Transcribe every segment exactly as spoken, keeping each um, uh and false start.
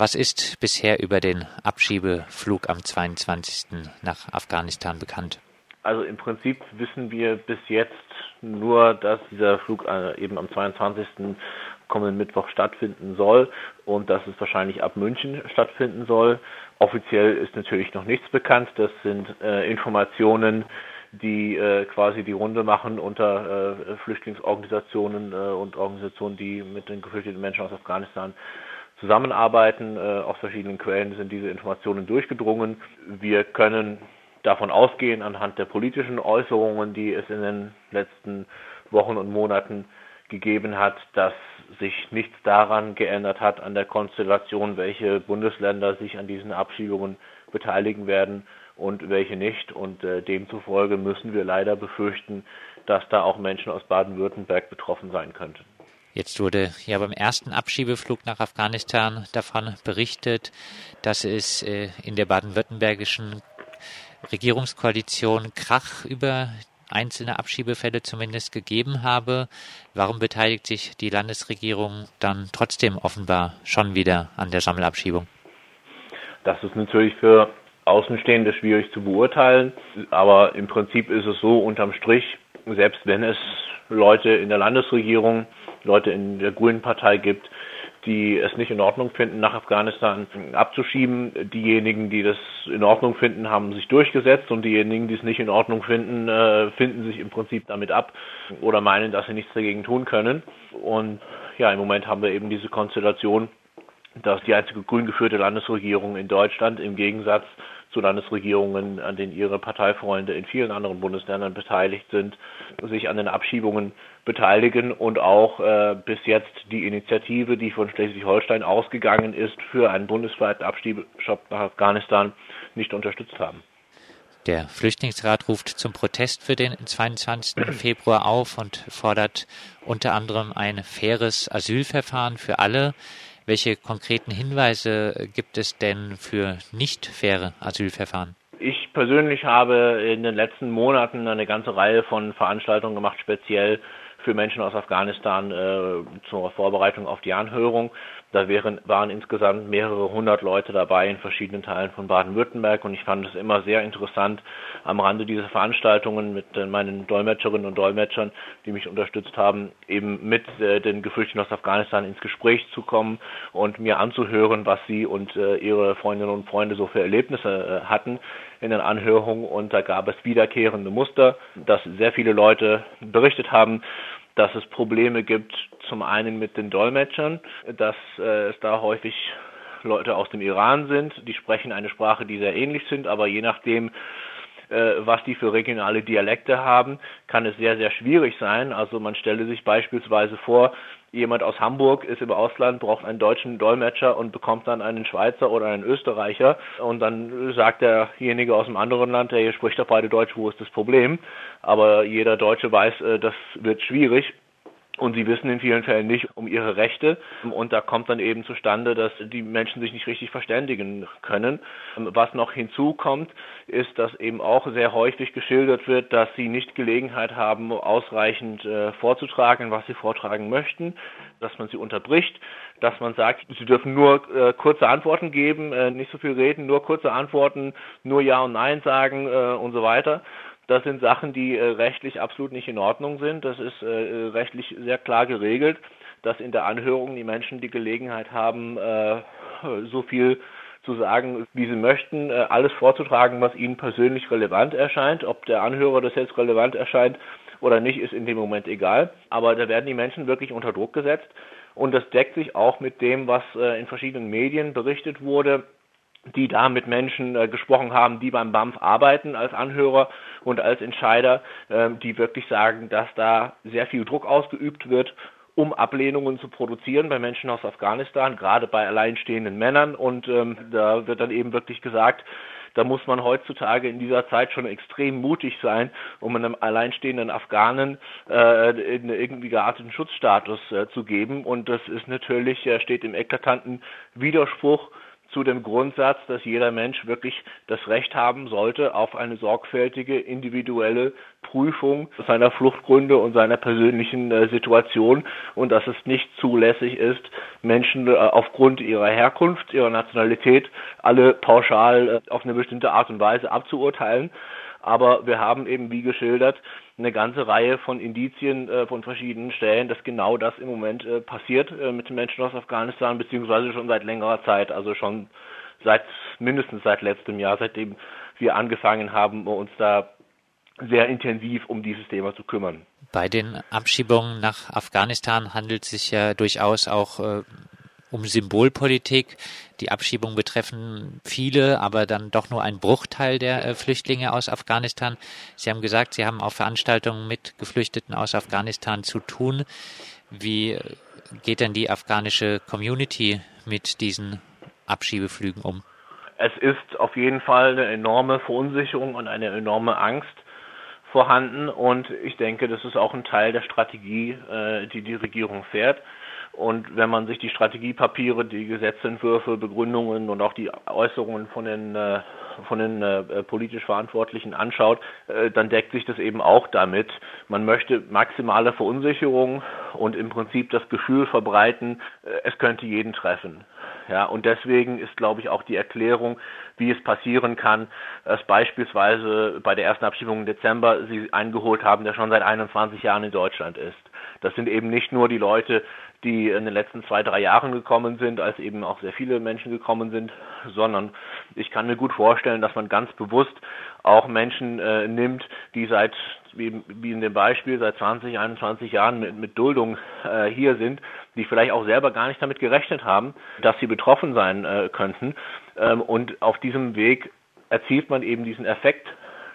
Was ist bisher über den Abschiebeflug am zweiundzwanzigsten nach Afghanistan bekannt? Also im Prinzip wissen wir bis jetzt nur, dass dieser Flug eben am zweiundzwanzigsten kommenden Mittwoch stattfinden soll und dass es wahrscheinlich ab München stattfinden soll. Offiziell ist natürlich noch nichts bekannt. Das sind äh, Informationen, die äh, quasi die Runde machen unter äh, Flüchtlingsorganisationen äh, und Organisationen, die mit den geflüchteten Menschen aus Afghanistan zusammenarbeiten. Äh, aus verschiedenen Quellen sind diese Informationen durchgedrungen. Wir können davon ausgehen, anhand der politischen Äußerungen, die es in den letzten Wochen und Monaten gegeben hat, dass sich nichts daran geändert hat, an der Konstellation, welche Bundesländer sich an diesen Abschiebungen beteiligen werden und welche nicht. Und äh, demzufolge müssen wir leider befürchten, dass da auch Menschen aus Baden-Württemberg betroffen sein könnten. Jetzt wurde ja beim ersten Abschiebeflug nach Afghanistan davon berichtet, dass es äh, in der baden-württembergischen Regierungskoalition Krach über einzelne Abschiebefälle zumindest gegeben habe. Warum beteiligt sich die Landesregierung dann trotzdem offenbar schon wieder an der Sammelabschiebung? Das ist natürlich für Außenstehende schwierig zu beurteilen, aber im Prinzip ist es so unterm Strich, selbst wenn es Leute in der Landesregierung, Leute in der Grünen Partei gibt, die es nicht in Ordnung finden, nach Afghanistan abzuschieben. Diejenigen, die das in Ordnung finden, haben sich durchgesetzt und diejenigen, die es nicht in Ordnung finden, finden sich im Prinzip damit ab oder meinen, dass sie nichts dagegen tun können. Und ja, im Moment haben wir eben diese Konstellation, dass die einzige grün geführte Landesregierung in Deutschland im Gegensatz zu Landesregierungen, an denen ihre Parteifreunde in vielen anderen Bundesländern beteiligt sind, sich an den Abschiebungen beteiligen und auch äh, bis jetzt die Initiative, die von Schleswig-Holstein ausgegangen ist, für einen bundesweiten Abschiebestopp nach Afghanistan nicht unterstützt haben. Der Flüchtlingsrat ruft zum Protest für den zweiundzwanzigsten Februar auf und fordert unter anderem ein faires Asylverfahren für alle. Welche konkreten Hinweise gibt es denn für nicht faire Asylverfahren? Ich persönlich habe in den letzten Monaten eine ganze Reihe von Veranstaltungen gemacht, speziell für Menschen aus Afghanistan äh, zur Vorbereitung auf die Anhörung. Da wären, waren insgesamt mehrere hundert Leute dabei in verschiedenen Teilen von Baden-Württemberg und ich fand es immer sehr interessant, am Rande dieser Veranstaltungen mit äh, meinen Dolmetscherinnen und Dolmetschern, die mich unterstützt haben, eben mit äh, den Geflüchteten aus Afghanistan ins Gespräch zu kommen und mir anzuhören, was sie und äh, ihre Freundinnen und Freunde so für Erlebnisse äh, hatten in den Anhörungen. Und da gab es wiederkehrende Muster, dass sehr viele Leute berichtet haben, dass es Probleme gibt, zum einen mit den Dolmetschern, dass äh, es da häufig Leute aus dem Iran sind, die sprechen eine Sprache, die sehr ähnlich sind, aber je nachdem, äh, was die für regionale Dialekte haben, kann es sehr, sehr schwierig sein. Also man stelle sich beispielsweise vor, jemand aus Hamburg ist im Ausland, braucht einen deutschen Dolmetscher und bekommt dann einen Schweizer oder einen Österreicher und dann sagt derjenige aus einem anderen Land, der hier spricht doch beide Deutsch, wo ist das Problem? Aber jeder Deutsche weiß, das wird schwierig und sie wissen in vielen Fällen nicht um ihre Rechte und da kommt dann eben zustande, dass die Menschen sich nicht richtig verständigen können. Was noch hinzukommt, ist, dass eben auch sehr häufig geschildert wird, dass sie nicht Gelegenheit haben, ausreichend äh, vorzutragen, was sie vortragen möchten, dass man sie unterbricht, dass man sagt, sie dürfen nur äh, kurze Antworten geben, äh, nicht so viel reden, nur kurze Antworten, nur Ja und Nein sagen äh, und so weiter. Das sind Sachen, die äh, rechtlich absolut nicht in Ordnung sind. Das ist äh, rechtlich sehr klar geregelt, dass in der Anhörung die Menschen die Gelegenheit haben, äh, so viel zu sagen, wie sie möchten, äh, alles vorzutragen, was ihnen persönlich relevant erscheint. Ob der Anhörer das jetzt relevant erscheint oder nicht, ist in dem Moment egal. Aber da werden die Menschen wirklich unter Druck gesetzt. Und das deckt sich auch mit dem, was äh, in verschiedenen Medien berichtet wurde, die da mit Menschen äh, gesprochen haben, die beim B A M F arbeiten als Anhörer und als Entscheider, äh, die wirklich sagen, dass da sehr viel Druck ausgeübt wird, um Ablehnungen zu produzieren bei Menschen aus Afghanistan, gerade bei alleinstehenden Männern. Und ähm, da wird dann eben wirklich gesagt, da muss man heutzutage in dieser Zeit schon extrem mutig sein, um einem alleinstehenden Afghanen äh, in irgendwie gearteten Schutzstatus äh, zu geben. Und das ist natürlich äh, steht im eklatanten Widerspruch zu dem Grundsatz, dass jeder Mensch wirklich das Recht haben sollte auf eine sorgfältige individuelle Prüfung seiner Fluchtgründe und seiner persönlichen äh, Situation und dass es nicht zulässig ist, Menschen äh, aufgrund ihrer Herkunft, ihrer Nationalität alle pauschal äh, auf eine bestimmte Art und Weise abzuurteilen. Aber wir haben eben, wie geschildert, eine ganze Reihe von Indizien äh, von verschiedenen Stellen, dass genau das im Moment äh, passiert äh, mit den Menschen aus Afghanistan, beziehungsweise schon seit längerer Zeit, also schon seit mindestens seit letztem Jahr, seitdem wir angefangen haben, uns da sehr intensiv um dieses Thema zu kümmern. Bei den Abschiebungen nach Afghanistan handelt es sich ja durchaus auch äh, um Symbolpolitik. Die Abschiebungen betreffen viele, aber dann doch nur einen Bruchteil der äh, Flüchtlinge aus Afghanistan. Sie haben gesagt, Sie haben auch Veranstaltungen mit Geflüchteten aus Afghanistan zu tun. Wie geht denn die afghanische Community mit diesen Abschiebeflügen um? Es ist auf jeden Fall eine enorme Verunsicherung und eine enorme Angst vorhanden. Und ich denke, das ist auch ein Teil der Strategie, äh, die die Regierung fährt. Und wenn man sich die Strategiepapiere, die Gesetzentwürfe, Begründungen und auch die Äußerungen von den, äh, von den äh, politisch Verantwortlichen anschaut, äh, dann deckt sich das eben auch damit. Man möchte maximale Verunsicherung und im Prinzip das Gefühl verbreiten, äh, es könnte jeden treffen. Ja, und deswegen ist, glaube ich, auch die Erklärung, wie es passieren kann, dass beispielsweise bei der ersten Abschiebung im Dezember sie eingeholt haben, der schon seit einundzwanzig Jahren in Deutschland ist. Das sind eben nicht nur die Leute, die in den letzten zwei, drei Jahren gekommen sind, als eben auch sehr viele Menschen gekommen sind, sondern ich kann mir gut vorstellen, dass man ganz bewusst auch Menschen äh, nimmt, die seit, wie, wie in dem Beispiel, seit zwanzig, einundzwanzig Jahren mit, mit Duldung äh, hier sind, die vielleicht auch selber gar nicht damit gerechnet haben, dass sie betroffen sein äh, könnten. Ähm, und auf diesem Weg erzielt man eben diesen Effekt,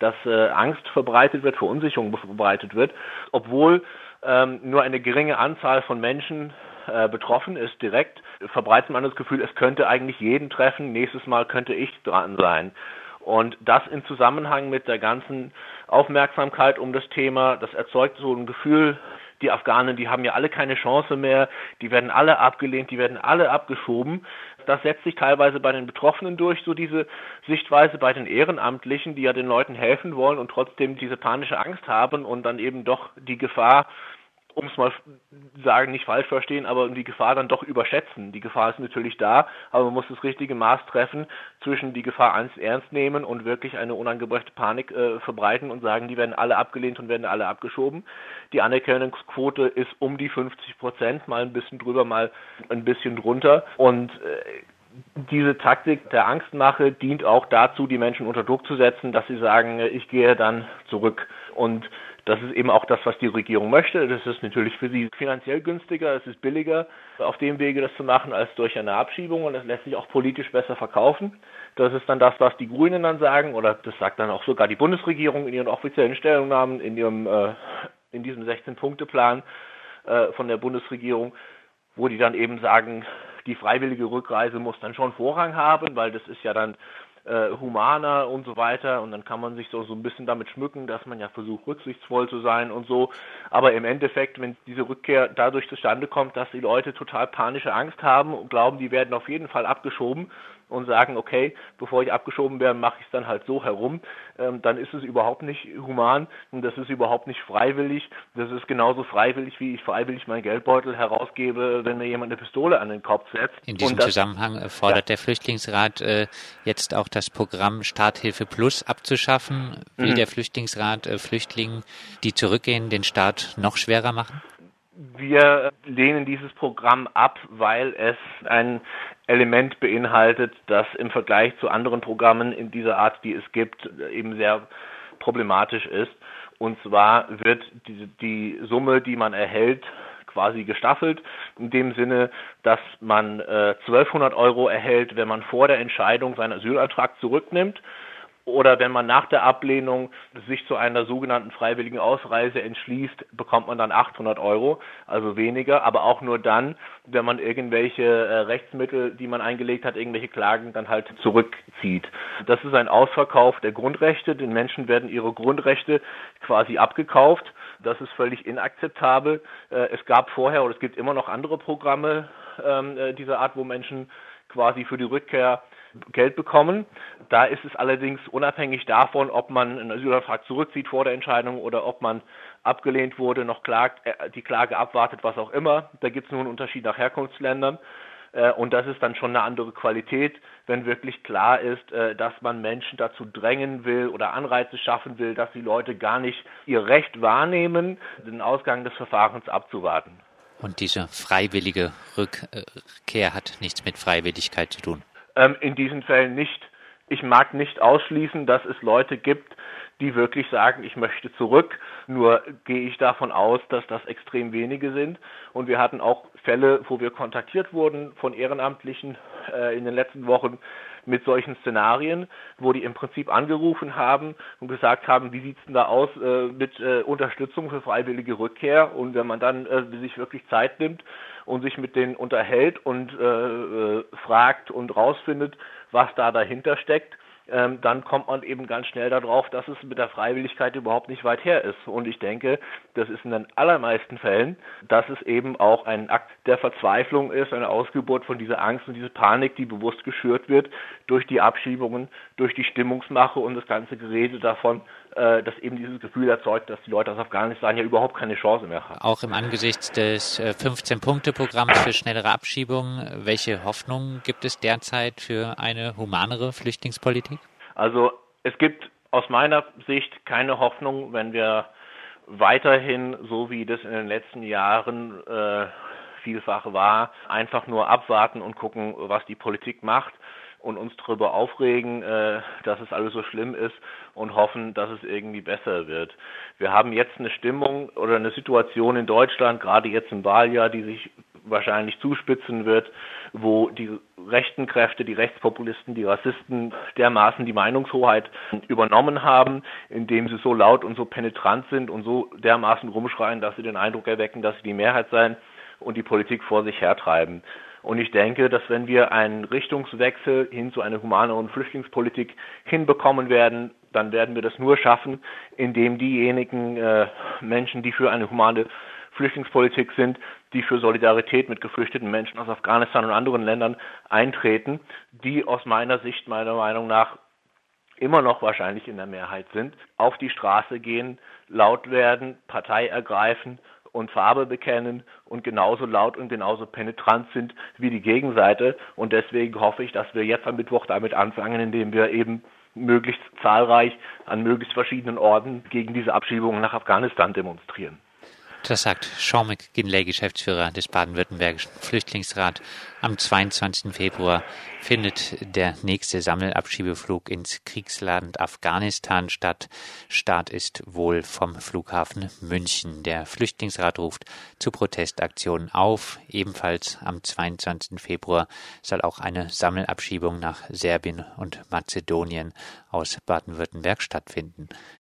dass äh, Angst verbreitet wird, Verunsicherung verbreitet wird, obwohl Ähm, nur eine geringe Anzahl von Menschen äh, betroffen ist direkt, verbreitet man das Gefühl, es könnte eigentlich jeden treffen, nächstes Mal könnte ich dran sein. Und das im Zusammenhang mit der ganzen Aufmerksamkeit um das Thema, das erzeugt so ein Gefühl, die Afghanen, die haben ja alle keine Chance mehr, die werden alle abgelehnt, die werden alle abgeschoben. Das setzt sich teilweise bei den Betroffenen durch, so diese Sichtweise bei den Ehrenamtlichen, die ja den Leuten helfen wollen und trotzdem diese panische Angst haben und dann eben doch die Gefahr, um es mal sagen, nicht falsch verstehen, aber die Gefahr dann doch überschätzen. Die Gefahr ist natürlich da, aber man muss das richtige Maß treffen zwischen die Gefahr ernst nehmen und wirklich eine unangebrachte Panik äh, verbreiten und sagen, die werden alle abgelehnt und werden alle abgeschoben. Die Anerkennungsquote ist um die fünfzig Prozent, mal ein bisschen drüber, mal ein bisschen drunter. Und äh, diese Taktik der Angstmache dient auch dazu, die Menschen unter Druck zu setzen, dass sie sagen, ich gehe dann zurück. Und das ist eben auch das, was die Regierung möchte. Das ist natürlich für sie finanziell günstiger, es ist billiger, auf dem Wege das zu machen, als durch eine Abschiebung. Und das lässt sich auch politisch besser verkaufen. Das ist dann das, was die Grünen dann sagen, oder das sagt dann auch sogar die Bundesregierung in ihren offiziellen Stellungnahmen, in ihrem, äh, in diesem sechzehn-Punkte-Plan äh, von der Bundesregierung, wo die dann eben sagen, die freiwillige Rückreise muss dann schon Vorrang haben, weil das ist ja dann humaner und so weiter und dann kann man sich so, so ein bisschen damit schmücken, dass man ja versucht, rücksichtsvoll zu sein und so. Aber im Endeffekt, wenn diese Rückkehr dadurch zustande kommt, dass die Leute total panische Angst haben und glauben, die werden auf jeden Fall abgeschoben und sagen, okay, bevor ich abgeschoben werde, mache ich es dann halt so herum, ähm, dann ist es überhaupt nicht human und das ist überhaupt nicht freiwillig. Das ist genauso freiwillig, wie ich freiwillig meinen Geldbeutel herausgebe, wenn mir jemand eine Pistole an den Kopf setzt. In diesem das, Zusammenhang fordert ja. der Flüchtlingsrat äh, jetzt auch das Programm Starthilfe Plus abzuschaffen. Will mhm. der Flüchtlingsrat äh, Flüchtlingen, die zurückgehen, den Staat noch schwerer machen? Wir lehnen dieses Programm ab, weil es ein Element beinhaltet, das im Vergleich zu anderen Programmen in dieser Art, die es gibt, eben sehr problematisch ist. Und zwar wird die, die Summe, die man erhält, quasi gestaffelt, in dem Sinne, dass man äh, zwölfhundert Euro erhält, wenn man vor der Entscheidung seinen Asylantrag zurücknimmt. Oder wenn man nach der Ablehnung sich zu einer sogenannten freiwilligen Ausreise entschließt, bekommt man dann achthundert Euro, also weniger. Aber auch nur dann, wenn man irgendwelche äh, Rechtsmittel, die man eingelegt hat, irgendwelche Klagen dann halt zurückzieht. Das ist ein Ausverkauf der Grundrechte. Den Menschen werden ihre Grundrechte quasi abgekauft. Das ist völlig inakzeptabel. Äh, es gab vorher oder es gibt immer noch andere Programme äh, dieser Art, wo Menschen quasi für die Rückkehr Geld bekommen. Da ist es allerdings unabhängig davon, ob man einen Asylantrag zurückzieht vor der Entscheidung oder ob man abgelehnt wurde, noch klagt, die Klage abwartet, was auch immer. Da gibt es nur einen Unterschied nach Herkunftsländern. Und das ist dann schon eine andere Qualität, wenn wirklich klar ist, dass man Menschen dazu drängen will oder Anreize schaffen will, dass die Leute gar nicht ihr Recht wahrnehmen, den Ausgang des Verfahrens abzuwarten. Und diese freiwillige Rückkehr hat nichts mit Freiwilligkeit zu tun? In diesen Fällen nicht. Ich mag nicht ausschließen, dass es Leute gibt, die wirklich sagen, ich möchte zurück. Nur gehe ich davon aus, dass das extrem wenige sind. Und wir hatten auch Fälle, wo wir kontaktiert wurden von Ehrenamtlichen äh, in den letzten Wochen mit solchen Szenarien, wo die im Prinzip angerufen haben und gesagt haben, wie sieht's denn da aus äh, mit äh, Unterstützung für freiwillige Rückkehr? Und wenn man dann äh, sich wirklich Zeit nimmt und sich mit denen unterhält und äh, fragt und rausfindet, was da dahinter steckt, dann kommt man eben ganz schnell darauf, dass es mit der Freiwilligkeit überhaupt nicht weit her ist. Und ich denke, das ist in den allermeisten Fällen, dass es eben auch ein Akt der Verzweiflung ist, eine Ausgeburt von dieser Angst und dieser Panik, die bewusst geschürt wird durch die Abschiebungen, durch die Stimmungsmache und das ganze Gerede davon, dass eben dieses Gefühl erzeugt, dass die Leute aus Afghanistan ja überhaupt keine Chance mehr haben. Auch im Angesicht des fünfzehn-Punkte-Programms für schnellere Abschiebungen, welche Hoffnungen gibt es derzeit für eine humanere Flüchtlingspolitik? Also es gibt aus meiner Sicht keine Hoffnung, wenn wir weiterhin, so wie das in den letzten Jahren äh, vielfach war, einfach nur abwarten und gucken, was die Politik macht. Und uns darüber aufregen, dass es alles so schlimm ist und hoffen, dass es irgendwie besser wird. Wir haben jetzt eine Stimmung oder eine Situation in Deutschland, gerade jetzt im Wahljahr, die sich wahrscheinlich zuspitzen wird, wo die rechten Kräfte, die Rechtspopulisten, die Rassisten dermaßen die Meinungshoheit übernommen haben, indem sie so laut und so penetrant sind und so dermaßen rumschreien, dass sie den Eindruck erwecken, dass sie die Mehrheit seien und die Politik vor sich hertreiben. Und ich denke, dass wenn wir einen Richtungswechsel hin zu einer humaneren Flüchtlingspolitik hinbekommen werden, dann werden wir das nur schaffen, indem diejenigen äh, Menschen, die für eine humane Flüchtlingspolitik sind, die für Solidarität mit geflüchteten Menschen aus Afghanistan und anderen Ländern eintreten, die aus meiner Sicht, meiner Meinung nach, immer noch wahrscheinlich in der Mehrheit sind, auf die Straße gehen, laut werden, Partei ergreifen und Farbe bekennen und genauso laut und genauso penetrant sind wie die Gegenseite. Und deswegen hoffe ich, dass wir jetzt am Mittwoch damit anfangen, indem wir eben möglichst zahlreich an möglichst verschiedenen Orten gegen diese Abschiebungen nach Afghanistan demonstrieren. Das sagt Sean McGinley, Geschäftsführer des Baden-Württembergischen Flüchtlingsrats. Am zweiundzwanzigsten Februar findet der nächste Sammelabschiebeflug ins Kriegsland Afghanistan statt. Start ist wohl vom Flughafen München. Der Flüchtlingsrat ruft zu Protestaktionen auf. Ebenfalls am zweiundzwanzigsten Februar soll auch eine Sammelabschiebung nach Serbien und Mazedonien aus Baden-Württemberg stattfinden.